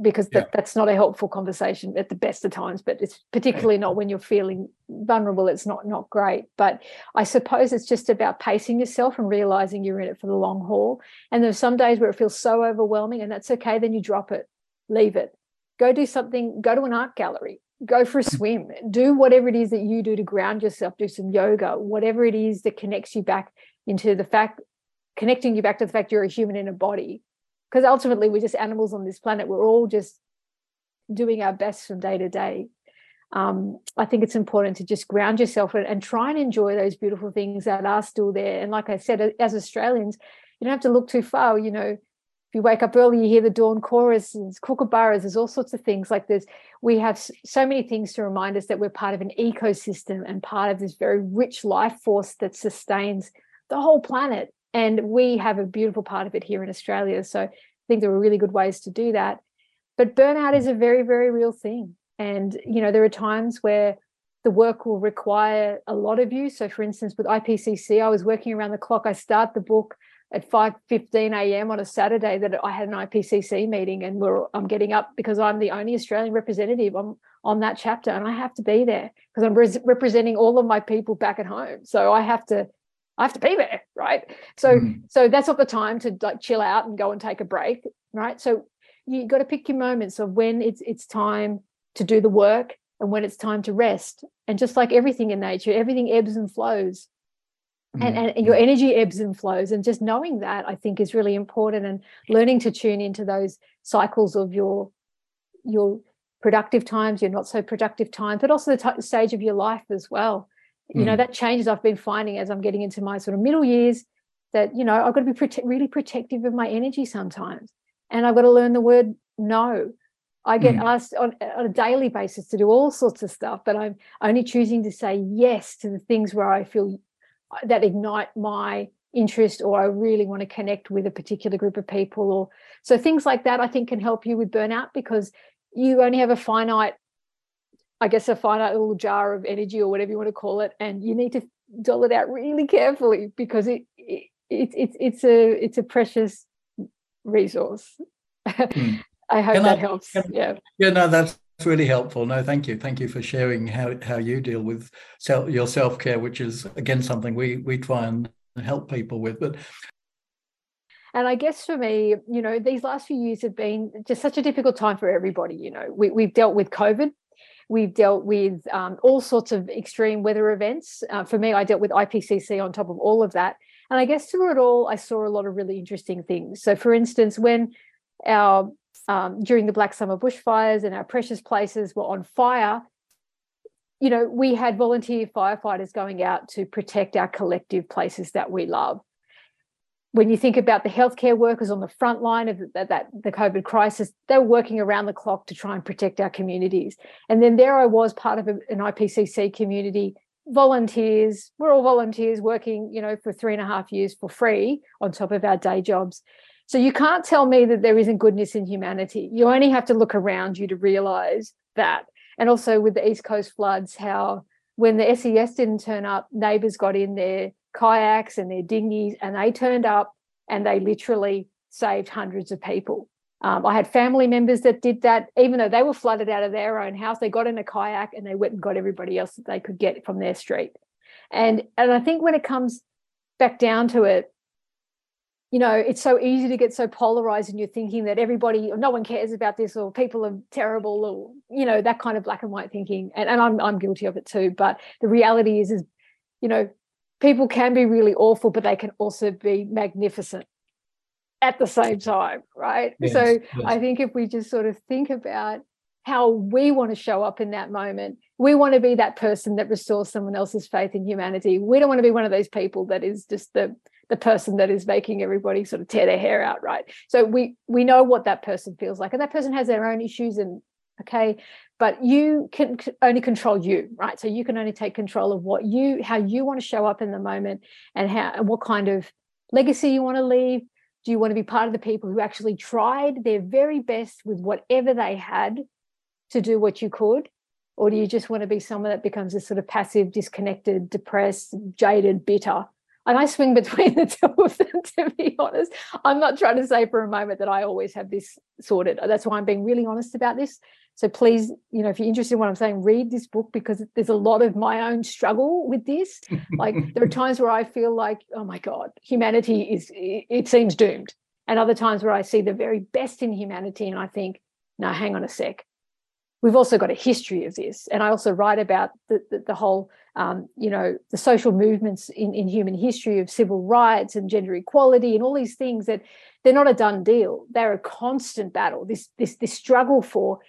because that's not a helpful conversation at the best of times, but it's particularly not when you're feeling vulnerable. It's not great. But I suppose it's just about pacing yourself and realising you're in it for the long haul. And there's some days where it feels so overwhelming, and that's okay. Then you drop it, leave it, go do something, go to an art gallery, go for a swim, do whatever it is that you do to ground yourself, do some yoga, whatever it is that connects you back into the fact, connecting you back to the fact you're a human in a body. Because ultimately we're just animals on this planet. We're all just doing our best from day to day. I think it's important to just ground yourself and try and enjoy those beautiful things that are still there. And like I said, as Australians, you don't have to look too far. You know, if you wake up early, you hear the dawn chorus, there's kookaburras, there's all sorts of things like this. We have so many things to remind us that we're part of an ecosystem and part of this very rich life force that sustains the whole planet. And we have a beautiful part of it here in Australia. So I think there are really good ways to do that. But burnout is a very, very real thing. And, you know, there are times where the work will require a lot of you. So, for instance, with IPCC, I was working around the clock. I start the book at 5:15 a.m. on a Saturday that I had an IPCC meeting, and I'm getting up because I'm the only Australian representative on that chapter. And I have to be there because I'm representing all of my people back at home. So I have to be there, right? So that's not the time to like chill out and go and take a break, right? So you got to pick your moments of when it's time to do the work and when it's time to rest. And just like everything in nature, everything ebbs and flows, and your energy ebbs and flows. And just knowing that, I think, is really important, and learning to tune into those cycles of your productive times, your not so productive times, but also the stage of your life as well. You know, that changes. I've been finding as I'm getting into my sort of middle years that, you know, I've got to be really protective of my energy sometimes. And I've got to learn the word no. I get asked on a daily basis to do all sorts of stuff, but I'm only choosing to say yes to the things where I feel that ignite my interest, or I really want to connect with a particular group of people. Or so things like that, I think, can help you with burnout, because you only have a finite little jar of energy, or whatever you want to call it, and you need to dole it out really carefully, because it's a precious resource. I hope that helps. No, that's really helpful. No, thank you. Thank you for sharing how you deal with your self-care, which is, again, something we try and help people with. But and I guess for me, you know, these last few years have been just such a difficult time for everybody. You know, we've dealt with COVID. We've dealt with all sorts of extreme weather events. For me, I dealt with IPCC on top of all of that. And I guess through it all, I saw a lot of really interesting things. So, for instance, when our during the Black Summer bushfires and our precious places were on fire, you know, we had volunteer firefighters going out to protect our collective places that we love. When you think about the healthcare workers on the front line of the COVID crisis, they were working around the clock to try and protect our communities. And then there I was, part of an IPCC community, volunteers. We're all volunteers working, you know, for 3.5 years for free on top of our day jobs. So you can't tell me that there isn't goodness in humanity. You only have to look around you to realise that. And also with the East Coast floods, how when the SES didn't turn up, neighbours got in there, kayaks and their dinghies, and they turned up and they literally saved hundreds of people. I had family members that did that. Even though they were flooded out of their own house, they got in a kayak and they went and got everybody else that they could get from their street. And I think when it comes back down to it, you know, it's so easy to get so polarized in your thinking that everybody, or no one cares about this, or people are terrible, or, you know, that kind of black and white thinking. And I'm guilty of it too. But the reality is, you know, people can be really awful, but they can also be magnificent at the same time, right? Yes, so yes. I think if we just sort of think about how we want to show up in that moment, we want to be that person that restores someone else's faith in humanity. We don't want to be one of those people that is just the person that is making everybody sort of tear their hair out, right? So we know what that person feels like, and that person has their own issues, and okay, but you can only control you, right? So you can only take control of how you want to show up in the moment, and what kind of legacy you want to leave. Do you want to be part of the people who actually tried their very best with whatever they had to do what you could? Or do you just want to be someone that becomes a sort of passive, disconnected, depressed, jaded, bitter And I swing between the two of them, to be honest. I'm not trying to say for a moment that I always have this sorted. That's why I'm being really honest about this. So please, you know, if you're interested in what I'm saying, read this book, because there's a lot of my own struggle with this. Like, there are times where I feel like, oh, my God, humanity is, it seems doomed. And other times where I see the very best in humanity and I think, no, hang on a sec. We've also got a history of this. And I also write about the whole, you know, the social movements in human history of civil rights and gender equality and all these things that they're not a done deal. They're a constant battle. This struggle for,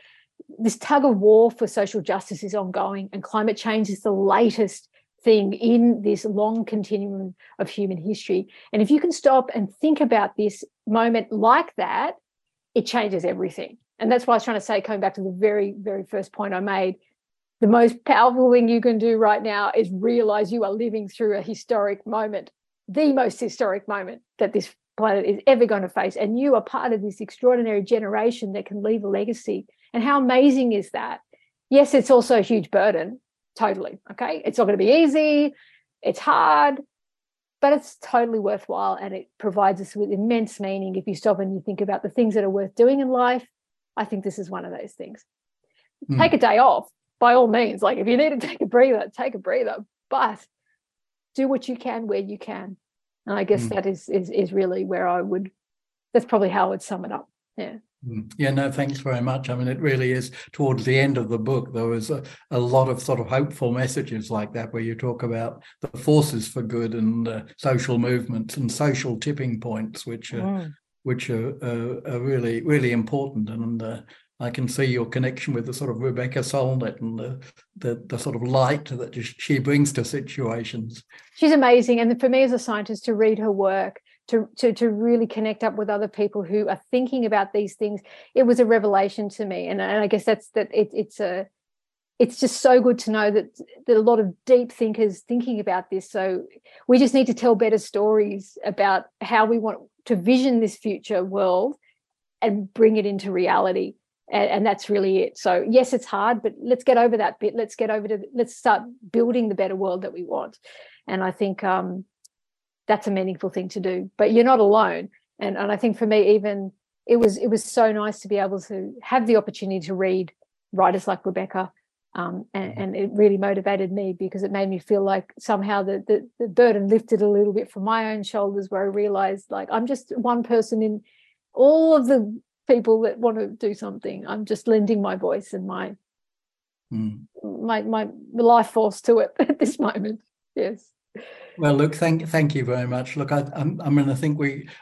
this tug of war for social justice is ongoing, and climate change is the latest thing in this long continuum of human history. And if you can stop and think about this moment like that, it changes everything. And that's why I was trying to say, coming back to the very, very first point I made, the most powerful thing you can do right now is realize you are living through a historic moment, the most historic moment that this planet is ever going to face. And you are part of this extraordinary generation that can leave a legacy. And how amazing is that? Yes, it's also a huge burden, totally, okay? It's not going to be easy. It's hard. But it's totally worthwhile, and it provides us with immense meaning if you stop and you think about the things that are worth doing in life. I think this is one of those things. Take a day off, by all means. Like, if you need to take a breather, take a breather. But do what you can where you can. And I guess that is really where I would, that's probably how I would sum it up. Yeah. Yeah, no, thanks very much. I mean, it really is, towards the end of the book, there was a lot of sort of hopeful messages like that, where you talk about the forces for good and social movements and social tipping points, which are really, really important. And I can see your connection with the sort of Rebecca Solnit and the sort of light that she brings to situations. She's amazing. And for me as a scientist, to read her work, to really connect up with other people who are thinking about these things, it was a revelation to me. And I guess that's that. It's just so good to know that a lot of deep thinkers thinking about this. So we just need to tell better stories about how we want to vision this future world and bring it into reality. And that's really it. So yes, it's hard, but let's get over that bit. Let's start building the better world that we want. And I think that's a meaningful thing to do. But you're not alone. And I think for me, even it was so nice to be able to have the opportunity to read writers like Rebecca. And it really motivated me, because it made me feel like somehow the burden lifted a little bit from my own shoulders, where I realized, like, I'm just one person in all of the people that want to do something. I'm just lending my voice and my my life force to it at this moment. Yes. Well, look, thank you very much. Look, I'm going to think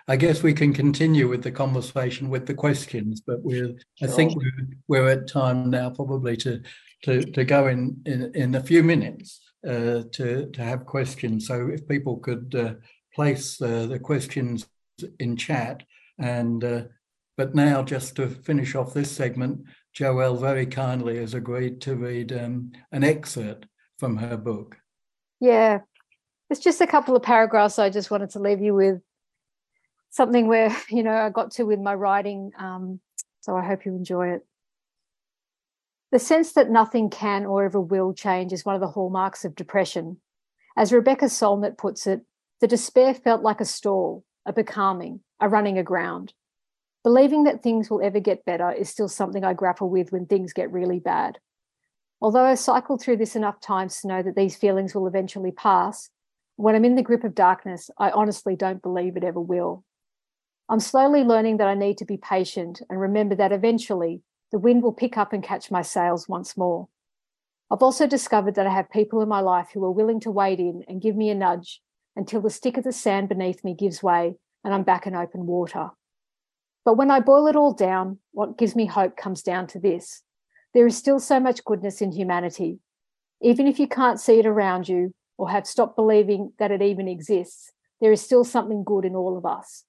I guess we can continue with the conversation with the questions, but I think we're at time now, probably to go in a few minutes to have questions. So if people could place the questions in chat, and but now, just to finish off this segment, Joëlle very kindly has agreed to read an excerpt from her book. Yeah. It's just a couple of paragraphs. I just wanted to leave you with something where, you know, I got to with my writing. So I hope you enjoy it. The sense that nothing can or ever will change is one of the hallmarks of depression. As Rebecca Solnit puts it, the despair felt like a stall, a becalming, a running aground. Believing that things will ever get better is still something I grapple with when things get really bad. Although I cycled through this enough times to know that these feelings will eventually pass, when I'm in the grip of darkness, I honestly don't believe it ever will. I'm slowly learning that I need to be patient and remember that eventually the wind will pick up and catch my sails once more. I've also discovered that I have people in my life who are willing to wade in and give me a nudge until the stick of the sand beneath me gives way and I'm back in open water. But when I boil it all down, what gives me hope comes down to this. There is still so much goodness in humanity. Even if you can't see it around you, or have stopped believing that it even exists, there is still something good in all of us.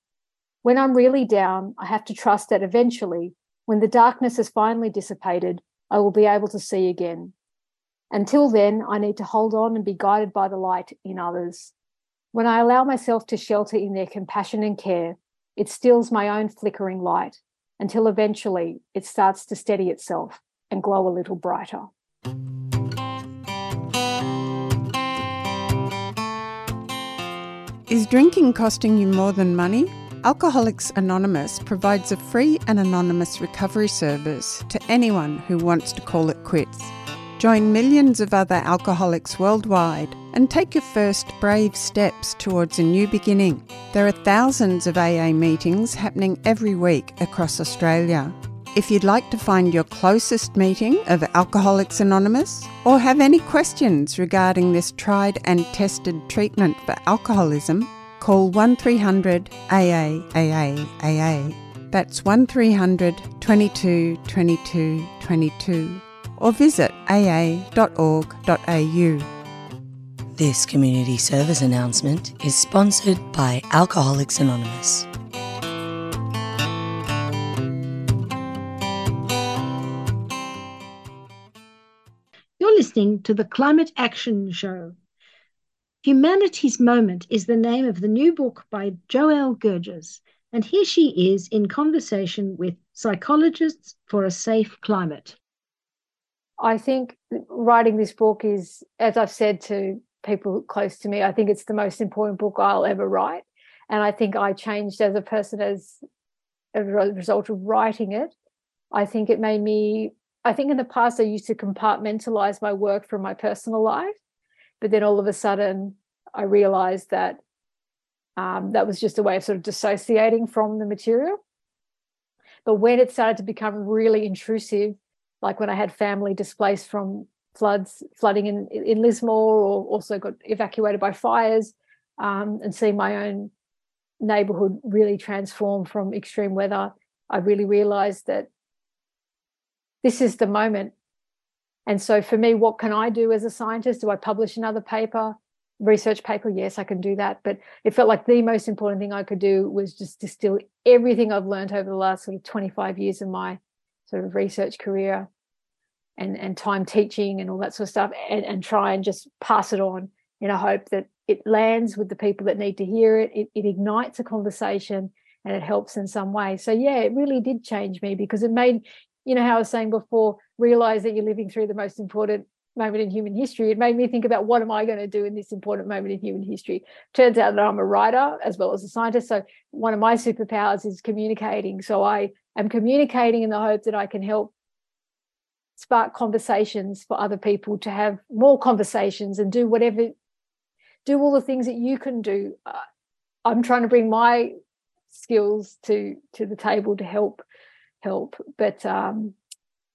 When I'm really down, I have to trust that eventually, when the darkness has finally dissipated, I will be able to see again. Until then, I need to hold on and be guided by the light in others. When I allow myself to shelter in their compassion and care, it stills my own flickering light, until eventually it starts to steady itself and glow a little brighter. Is drinking costing you more than money? Alcoholics Anonymous provides a free and anonymous recovery service to anyone who wants to call it quits. Join millions of other alcoholics worldwide and take your first brave steps towards a new beginning. There are thousands of AA meetings happening every week across Australia. If you'd like to find your closest meeting of Alcoholics Anonymous or have any questions regarding this tried and tested treatment for alcoholism, call 1300 AAAAA. That's 1300 22 22 22 or visit aa.org.au. This community service announcement is sponsored by Alcoholics Anonymous. Listening to the Climate Action Show. Humanity's Moment is the name of the new book by Joëlle Gergis, and here she is in conversation with Psychologists for a Safe Climate. I think writing this book is, as I've said to people close to me, I think it's the most important book I'll ever write, and I think I changed as a person as a result of writing it. I think it made me in the past I used to compartmentalize my work from my personal life, but then all of a sudden I realized that that was just a way of sort of dissociating from the material. But when it started to become really intrusive, like when I had family displaced from flooding in Lismore, or also got evacuated by fires, and seeing my own neighborhood really transform from extreme weather, I really realized that this is the moment. And so for me, what can I do as a scientist? Do I publish another paper, research paper? Yes, I can do that. But it felt like the most important thing I could do was just distill everything I've learned over the last sort of 25 years of my sort of research career and time teaching and all that sort of stuff, and try and just pass it on in a hope that it lands with the people that need to hear it. It ignites a conversation and it helps in some way. So, yeah, it really did change me because it made... You know how I was saying before, realize that you're living through the most important moment in human history. It made me think about what am I going to do in this important moment in human history. Turns out that I'm a writer as well as a scientist. So one of my superpowers is communicating. So I am communicating in the hope that I can help spark conversations for other people to have more conversations and do all the things that you can do. I'm trying to bring my skills to the table to help. But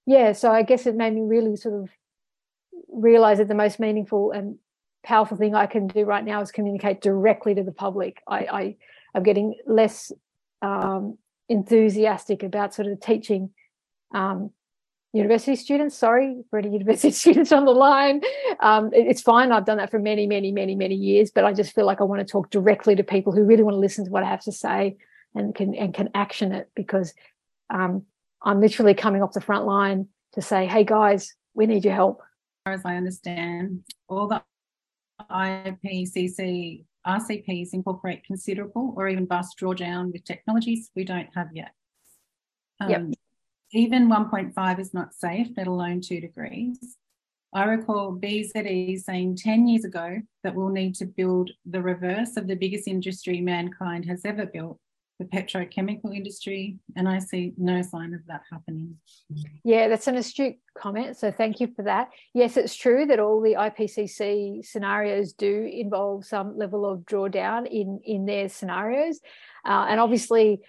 yeah, so I guess it made me really sort of realize that the most meaningful and powerful thing I can do right now is communicate directly to the public. I'm getting less enthusiastic about sort of teaching university students. Sorry for any university students on the line. It's fine. I've done that for many, many, many, many years, but I just feel like I want to talk directly to people who really want to listen to what I have to say and can action it, because I'm literally coming off the front line to say, hey guys, we need your help. As I understand, all the IPCC RCPs incorporate considerable or even vast drawdown with technologies we don't have yet. Even 1.5 is not safe, let alone 2 degrees. I recall BZE saying 10 years ago that we'll need to build the reverse of the biggest industry mankind has ever built, the petrochemical industry, and I see no sign of that happening. Yeah, that's an astute comment, so thank you for that. Yes, it's true that all the IPCC scenarios do involve some level of drawdown in their scenarios, and obviously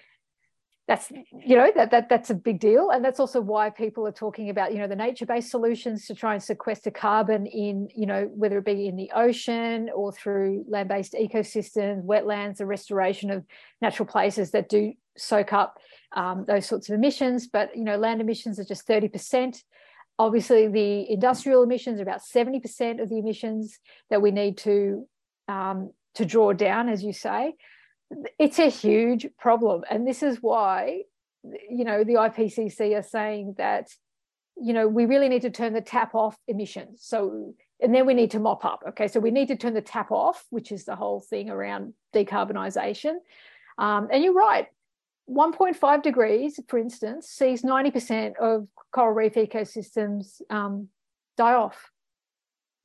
that's, you know, that's a big deal, and that's also why people are talking about, you know, the nature-based solutions to try and sequester carbon in, you know, whether it be in the ocean or through land-based ecosystems, wetlands, the restoration of natural places that do soak up those sorts of emissions. But, you know, land emissions are just 30%. Obviously, the industrial emissions are about 70% of the emissions that we need to draw down, as you say. It's a huge problem, and this is why, you know, the IPCC are saying that, you know, we really need to turn the tap off emissions, so, and then we need to mop up. Okay, so we need to turn the tap off, which is the whole thing around decarbonisation, and you're right, 1.5 degrees, for instance, sees 90% of coral reef ecosystems die off.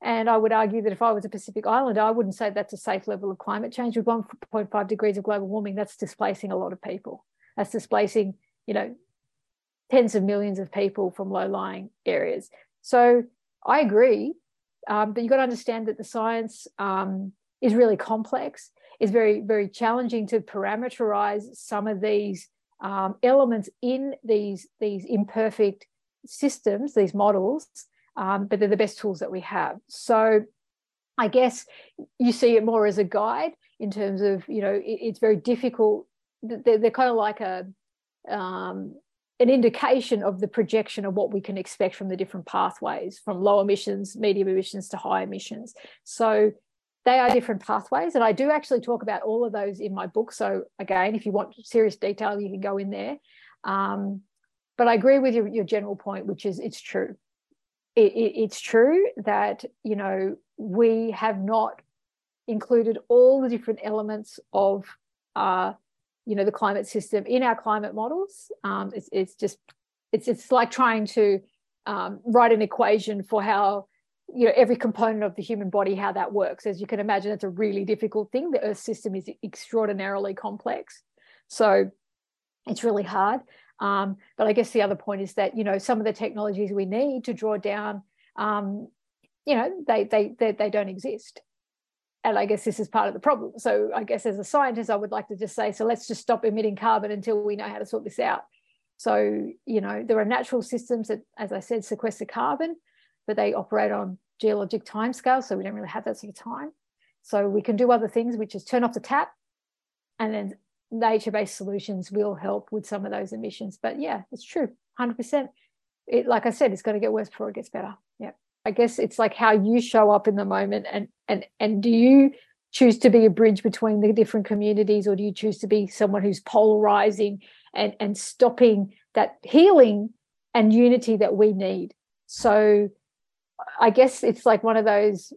And I would argue that if I was a Pacific Islander, I wouldn't say that's a safe level of climate change. With 1.5 degrees of global warming, that's displacing a lot of people. That's displacing, you know, tens of millions of people from low-lying areas. So I agree, but you've got to understand that the science is really complex. It's very, very challenging to parameterize some of these elements in these imperfect systems, these models, but they're the best tools that we have. So I guess you see it more as a guide in terms of, you know, it's very difficult. They're kind of like a an indication of the projection of what we can expect from the different pathways, from low emissions, medium emissions to high emissions. So they are different pathways. And I do actually talk about all of those in my book. So again, if you want serious detail, you can go in there. But I agree with your general point, which is it's true. It's true that, you know, we have not included all the different elements of, you know, the climate system in our climate models. It's like trying to write an equation for how, you know, every component of the human body, how that works. As you can imagine, it's a really difficult thing. The Earth system is extraordinarily complex. So it's really hard. But I guess the other point is that, you know, some of the technologies we need to draw down, you know, they don't exist. And I guess this is part of the problem. So I guess as a scientist, I would like to just say, so let's just stop emitting carbon until we know how to sort this out. So, you know, there are natural systems that, as I said, sequester carbon, but they operate on geologic timescales, so we don't really have that sort of time. So we can do other things, which is turn off the tap, and then nature-based solutions will help with some of those emissions. But yeah, it's true, 100%. It, like I said, it's going to get worse before it gets better. Yeah, I guess it's like how you show up in the moment, and do you choose to be a bridge between the different communities, or do you choose to be someone who's polarizing and stopping that healing and unity that we need? So I guess it's like one of those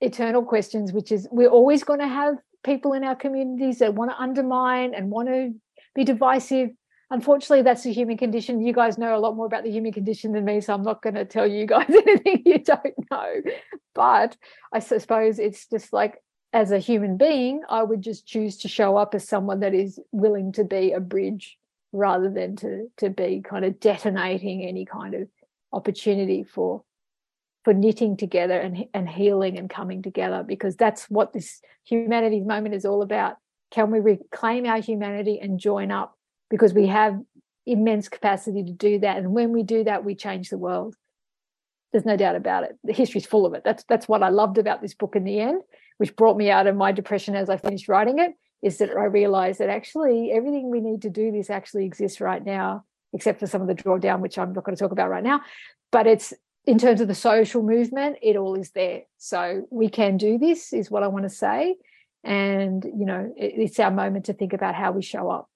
eternal questions, which is we're always going to have people in our communities that want to undermine and want to be divisive. Unfortunately, that's the human condition. You guys know a lot more about the human condition than me, so I'm not going to tell you guys anything you don't know. But I suppose it's just like, as a human being, I would just choose to show up as someone that is willing to be a bridge rather than to be kind of detonating any kind of opportunity for knitting together and healing and coming together, because that's what this humanity's moment is all about. Can we reclaim our humanity and join up? Because we have immense capacity to do that. And when we do that, we change the world. There's no doubt about it. The history's full of it. That's what I loved about this book in the end, which brought me out of my depression as I finished writing it, is that I realized that actually everything we need to do this actually exists right now, except for some of the drawdown, which I'm not going to talk about right now. But it's, in terms of the social movement, it all is there. So we can do this is what I want to say. And, you know, it's our moment to think about how we show up.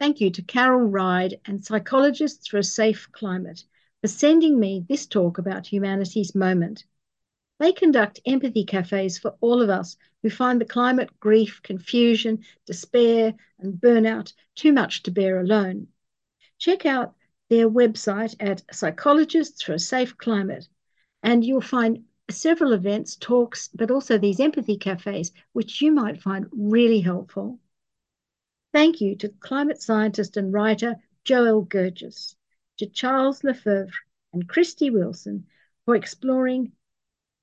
Thank you to Carol Ride and Psychologists for a Safe Climate for sending me this talk about humanity's moment. They conduct empathy cafes for all of us who find the climate grief, confusion, despair and burnout too much to bear alone. Check out their website at Psychologists for a Safe Climate, and you'll find several events, talks, but also these empathy cafes, which you might find really helpful. Thank you to climate scientist and writer Joëlle Gergis, to Charles Le Feuvre and Christie Wilson for exploring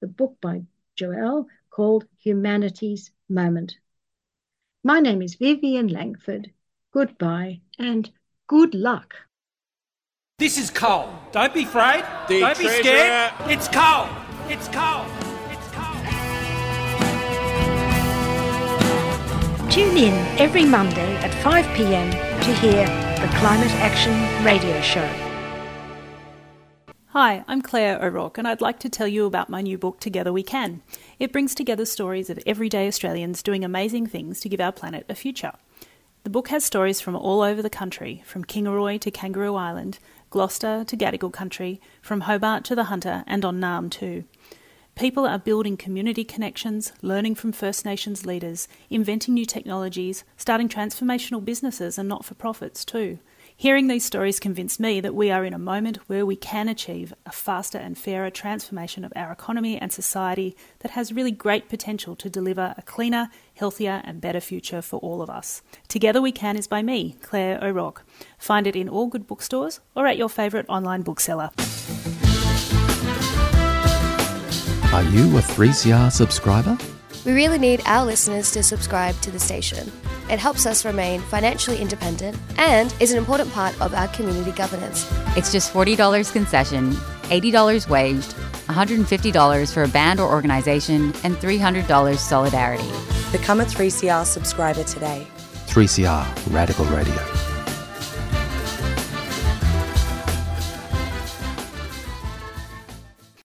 the book by Joëlle called Humanity's Moment. My name is Vivian Langford. Goodbye and good luck. This is coal. Don't be afraid. Don't be scared. It's coal. It's coal. It's coal. Tune in every Monday at 5 p.m. to hear the Climate Action Radio Show. Hi, I'm Claire O'Rourke, and I'd like to tell you about my new book, Together We Can. It brings together stories of everyday Australians doing amazing things to give our planet a future. The book has stories from all over the country, from Kingaroy to Kangaroo Island, Gloucester to Gadigal country, from Hobart to the Hunter, and on Naarm too. People are building community connections, learning from First Nations leaders, inventing new technologies, starting transformational businesses and not-for-profits too. Hearing these stories convinced me that we are in a moment where we can achieve a faster and fairer transformation of our economy and society that has really great potential to deliver a cleaner, healthier and better future for all of us. Together We Can is by me, Claire O'Rourke. Find it in all good bookstores or at your favourite online bookseller. Are you a 3CR subscriber? We really need our listeners to subscribe to the station. It helps us remain financially independent and is an important part of our community governance. It's just $40 concession, $80 waged, $150 for a band or organisation, and $300 solidarity. Become a 3CR subscriber today. 3CR Radical Radio.